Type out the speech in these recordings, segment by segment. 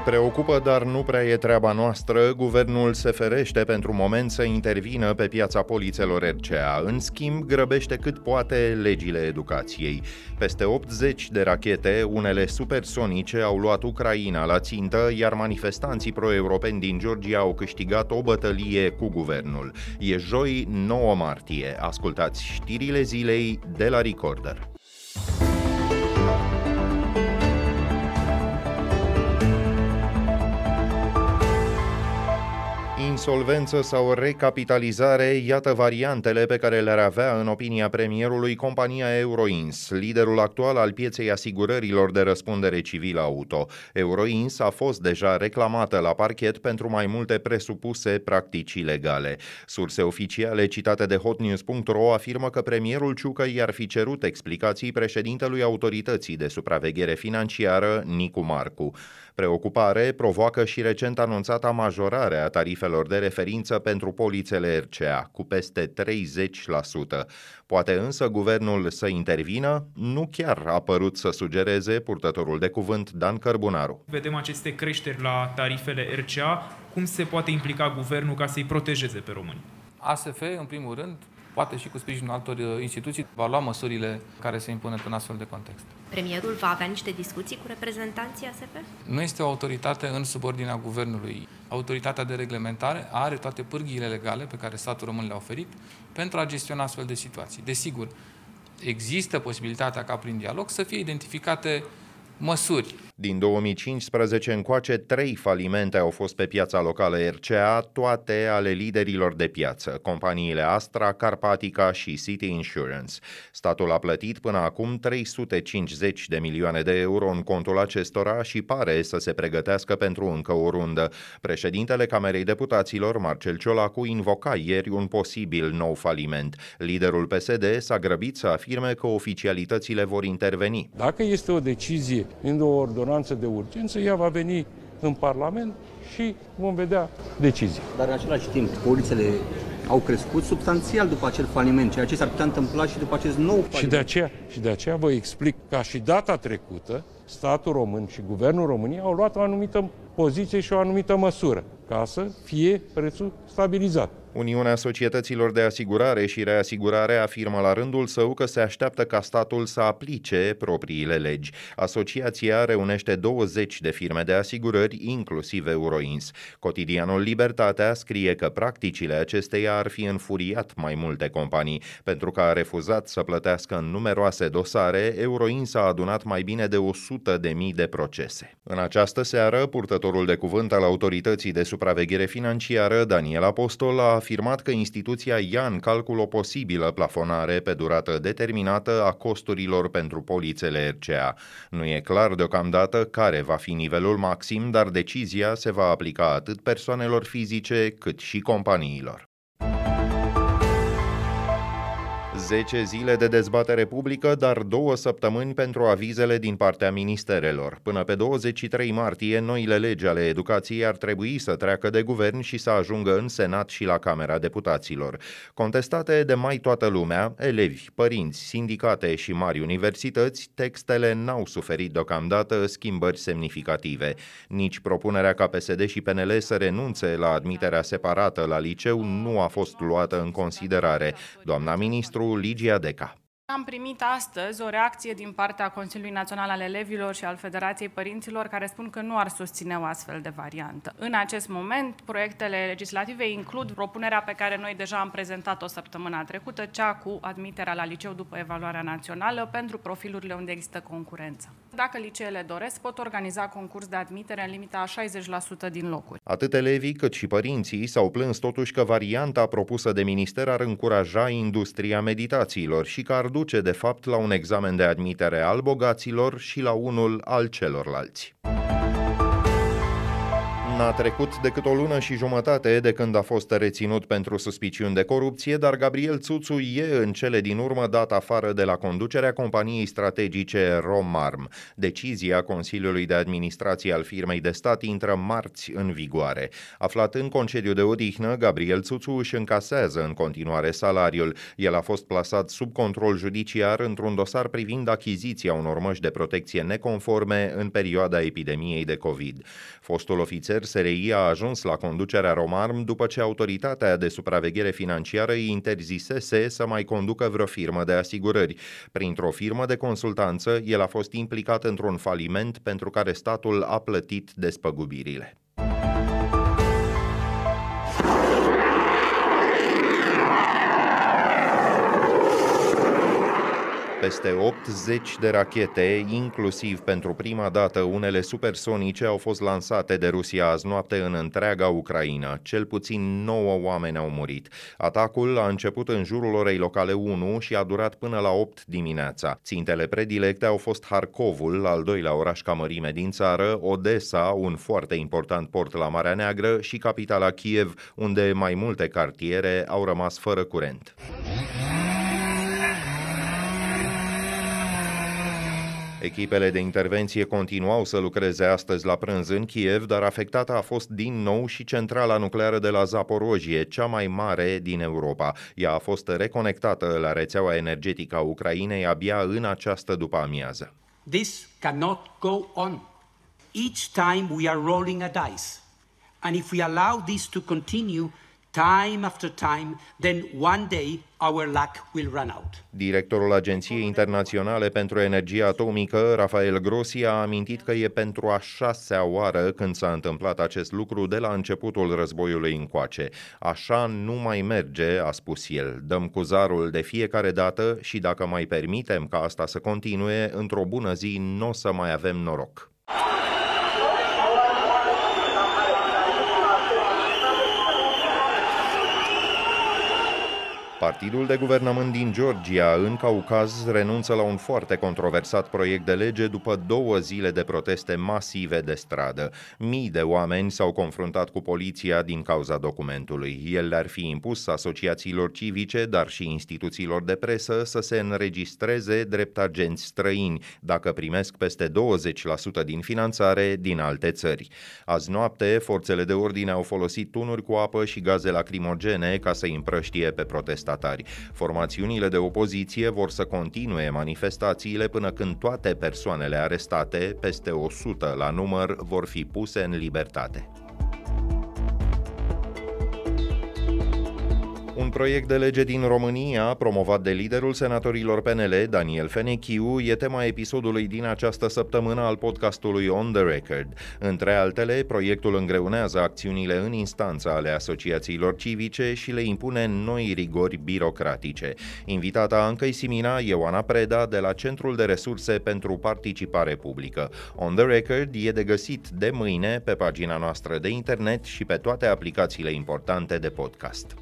ne preocupă, dar nu prea e treaba noastră, guvernul se ferește pentru moment să intervină pe piața polițelor RCA. În schimb, grăbește cât poate legile educației. Peste 80 de rachete, unele supersonice, au luat Ucraina la țintă, iar manifestanții pro-europeni din Georgia au câștigat o bătălie cu guvernul. E joi, 9 martie. Ascultați știrile zilei de la Recorder. Insolvență sau recapitalizare, iată variantele pe care le-ar avea, în opinia premierului, compania Euroins, liderul actual al pieței asigurărilor de răspundere civilă auto. Euroins a fost deja reclamată la parchet pentru mai multe presupuse practici ilegale. Surse oficiale citate de hotnews.ro afirmă că premierul Ciucă i-ar fi cerut explicații președintelui Autorității de Supraveghere Financiară, Nicu Marcu. Preocupare provoacă și recent anunțata majorare a tarifelor de referință pentru polițele RCA, cu peste 30%. Poate însă guvernul să intervină? Nu chiar a părut să sugereze purtătorul de cuvânt Dan Cărbunaru. Vedem aceste creșteri la tarifele RCA, cum se poate implica guvernul ca să-i protejeze pe români? ASF, în primul rând, poate și cu sprijinul altor instituții, va lua măsurile care se impun în astfel de context. Premierul va avea niște discuții cu reprezentanții ASF? Nu este o autoritate în subordinea guvernului. Autoritatea de reglementare are toate pârghiile legale pe care statul român le-a oferit pentru a gestiona astfel de situații. Desigur, există posibilitatea ca prin dialog să fie identificate măsuri. Din 2015 încoace, 3 falimente au fost pe piața locală RCA, toate ale liderilor de piață, companiile Astra, Carpatica și City Insurance. Statul a plătit până acum 350 de milioane de euro în contul acestora și pare să se pregătească pentru încă o rundă. Președintele Camerei Deputaților, Marcel Ciolacu, invoca ieri un posibil nou faliment. Liderul PSD s-a grăbit să afirme că oficialitățile vor interveni. Dacă este o decizie din o ordonanță de urgență, ea va veni în Parlament și vom vedea decizii. Dar în același timp, polițele au crescut substanțial după acel faliment, ceea ce s-ar putea întâmpla și după acest nou faliment. Și de aceea vă explic, ca și data trecută, statul român și guvernul României au luat o anumită poziție și o anumită măsură, ca să fie prețul stabilizat. Uniunea Societăților de Asigurare și Reasigurare afirmă la rândul său că se așteaptă ca statul să aplice propriile legi. Asociația reunește 20 de firme de asigurări, inclusiv Euroins. Cotidianul Libertatea scrie că practicile acesteia ar fi înfuriat mai multe companii. Pentru că a refuzat să plătească în numeroase dosare, Euroins a adunat mai bine de 100.000 de procese. În această seară, purtătorul de cuvânt al Autorității de Supraveghere Financiară, Daniel Apostol, a afirmat că instituția ia în calcul o posibilă plafonare pe durată determinată a costurilor pentru polițele RCA. Nu e clar deocamdată care va fi nivelul maxim, dar decizia se va aplica atât persoanelor fizice cât și companiilor. 10 zile de dezbatere publică, dar 2 săptămâni pentru avizele din partea ministerelor. Până pe 23 martie, noile legi ale educației ar trebui să treacă de guvern și să ajungă în Senat și la Camera Deputaților. Contestate de mai toată lumea, elevi, părinți, sindicate și mari universități, textele n-au suferit deocamdată schimbări semnificative. Nici propunerea ca PSD și PNL să renunțe la admiterea separată la liceu nu a fost luată în considerare. Doamna ministru Ligia Deca. Am primit astăzi o reacție din partea Consiliului Național al Elevilor și al Federației Părinților care spun că nu ar susține o astfel de variantă. În acest moment, proiectele legislative includ propunerea pe care noi deja am prezentat-o săptămâna trecută, cea cu admiterea la liceu după evaluarea națională pentru profilurile unde există concurență. Dacă liceele doresc, pot organiza concurs de admitere în limita a 60% din locuri. Atât elevii cât și părinții s-au plâns totuși că varianta propusă de minister ar încuraja industria meditațiilor și că ar duce de fapt la un examen de admitere al bogaților și la unul al celorlalți. N-a trecut decât o lună și jumătate de când a fost reținut pentru suspiciuni de corupție, dar Gabriel Țuțu e în cele din urmă dat afară de la conducerea companiei strategice Romarm. Decizia Consiliului de Administrație al firmei de stat intră marți în vigoare. Aflat în concediu de odihnă, Gabriel Țuțu își încasează în continuare salariul. El a fost plasat sub control judiciar într-un dosar privind achiziția unor măști de protecție neconforme în perioada epidemiei de COVID. Fostul ofițer Serei a ajuns la conducerea Romarm după ce autoritatea de supraveghere financiară îi interzisese să mai conducă vreo firmă de asigurări. Printr-o firmă de consultanță, el a fost implicat într-un faliment pentru care statul a plătit despăgubirile. Peste 80 de rachete, inclusiv pentru prima dată unele supersonice, au fost lansate de Rusia azi noapte în întreaga Ucraina. Cel puțin 9 oameni au murit. Atacul a început în jurul orei locale 1 și a durat până la 8 dimineața. Țintele predilecte au fost Harkovul, al doilea oraș ca mărime din țară, Odessa, un foarte important port la Marea Neagră, și capitala Kiev, unde mai multe cartiere au rămas fără curent. Echipele de intervenție continuau să lucreze astăzi la prânz în Kiev, dar afectată a fost din nou și centrala nucleară de la Zaporojie, cea mai mare din Europa. Ea a fost reconectată la rețeaua energetică a Ucrainei abia în această după-amiază. This cannot go on. Each time we are rolling a dice. And if we allow this to continue time after time, then one day our luck will run out. Directorul Agenției Internaționale pentru Energie Atomică, Rafael Grossi, a amintit că e pentru a 6-a oară când s-a întâmplat acest lucru de la începutul războiului încoace. Așa nu mai merge, a spus el. Dăm cu zarul de fiecare dată și dacă mai permitem ca asta să continue, într-o bună zi nu o să mai avem noroc. Partidul de guvernământ din Georgia, în Caucaz, renunță la un foarte controversat proiect de lege după 2 zile de proteste masive de stradă. Mii de oameni s-au confruntat cu poliția din cauza documentului. El le-ar fi impus asociațiilor civice, dar și instituțiilor de presă, să se înregistreze drept agenți străini, dacă primesc peste 20% din finanțare din alte țări. Azi noapte, forțele de ordine au folosit tunuri cu apă și gaze lacrimogene ca să-i împrăștie pe protestari. Formațiunile de opoziție vor să continue manifestațiile până când toate persoanele arestate, peste 100 la număr, vor fi puse în libertate. Un proiect de lege din România, promovat de liderul senatorilor PNL, Daniel Fenechiu, e tema episodului din această săptămână al podcastului On the Record. Între altele, proiectul îngreunează acțiunile în instanță ale asociațiilor civice și le impune noi rigori birocratice. Invitata Ancăi Simina e Oana Preda de la Centrul de Resurse pentru Participare Publică. On the Record e de găsit de mâine pe pagina noastră de internet și pe toate aplicațiile importante de podcast.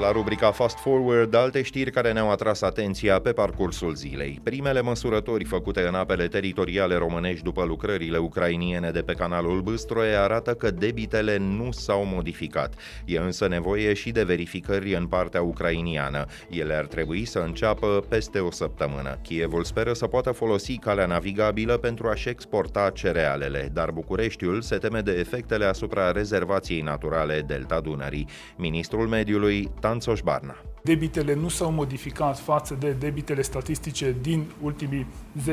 La rubrica Fast Forward, alte știri care ne-au atras atenția pe parcursul zilei. Primele măsurători făcute în apele teritoriale românești după lucrările ucrainiene de pe canalul Bâstroie arată că debitele nu s-au modificat. E însă nevoie și de verificări în partea ucrainiană. Ele ar trebui să înceapă peste o săptămână. Kievul speră să poată folosi calea navigabilă pentru a-și exporta cerealele, dar Bucureștiul se teme de efectele asupra rezervației naturale Delta Dunării. Ministrul Mediului, Antosz Barna. Debitele nu s-au modificat față de debitele statistice din ultimii 10-20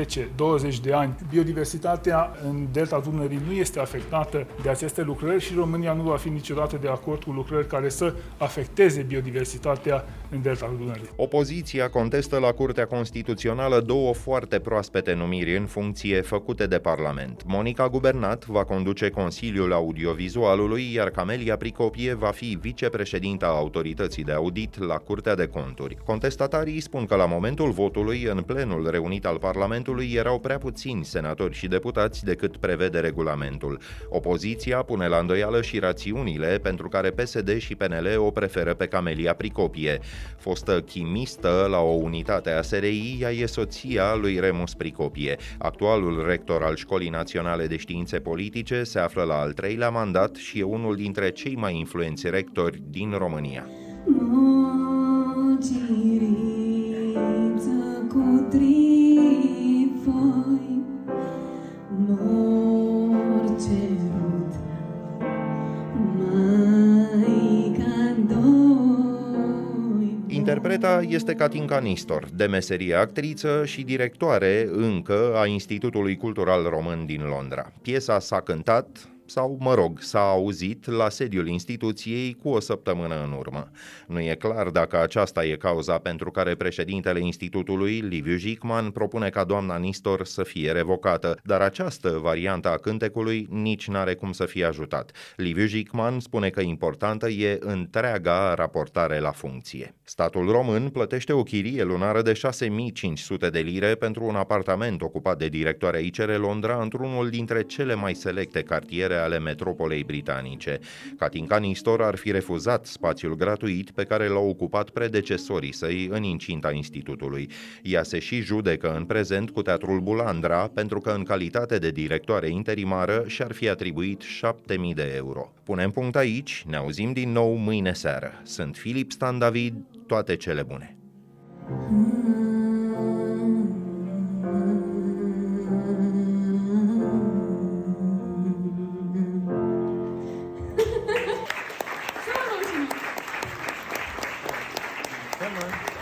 de ani. Biodiversitatea în delta Dunării nu este afectată de aceste lucrări și România nu va fi niciodată de acord cu lucrări care să afecteze biodiversitatea în delta Dunării. Opoziția contestă la Curtea Constituțională 2 foarte proaspete numiri în funcție făcute de Parlament. Monica Gubernat va conduce Consiliul Audiovizualului, iar Camelia Pricopie va fi vicepreședinta Autorității de Audit la Curtea Curtea de Conturi. Contestatarii spun că la momentul votului, în plenul reunit al Parlamentului, erau prea puțini senatori și deputați decât prevede regulamentul. Opoziția pune la îndoială și rațiunile pentru care PSD și PNL o preferă pe Camelia Pricopie. Fostă chimistă la o unitate a Serei, ea e soția lui Remus Pricopie. Actualul rector al Școlii Naționale de Științe Politice se află la al treilea mandat și e unul dintre cei mai influenți rectori din România. Interpreta este Catinca Nistor, de meserie actriță și directoare încă a Institutului Cultural Român din Londra. Piesa s-a cântat, sau, mă rog, s-a auzit la sediul instituției cu o săptămână în urmă. Nu e clar dacă aceasta e cauza pentru care președintele institutului, Liviu Jicman, propune ca doamna Nistor să fie revocată, dar această variantă a cântecului nici n-are cum să fie ajutat. Liviu Jicman spune că importantă e întreaga raportare la funcție. Statul român plătește o chirie lunară de 6.500 de lire pentru un apartament ocupat de directoarea ICR Londra într-unul dintre cele mai selecte cartiere ale metropolei britanice. Catinca Nistor ar fi refuzat spațiul gratuit pe care l-au ocupat predecesorii săi în incinta institutului. Ea se și judecă în prezent cu Teatrul Bulandra pentru că în calitate de directoare interimară și-ar fi atribuit 7.000 de euro. Punem punct aici, ne auzim din nou mâine seară. Sunt Filip Stan David, toate cele bune! Come on.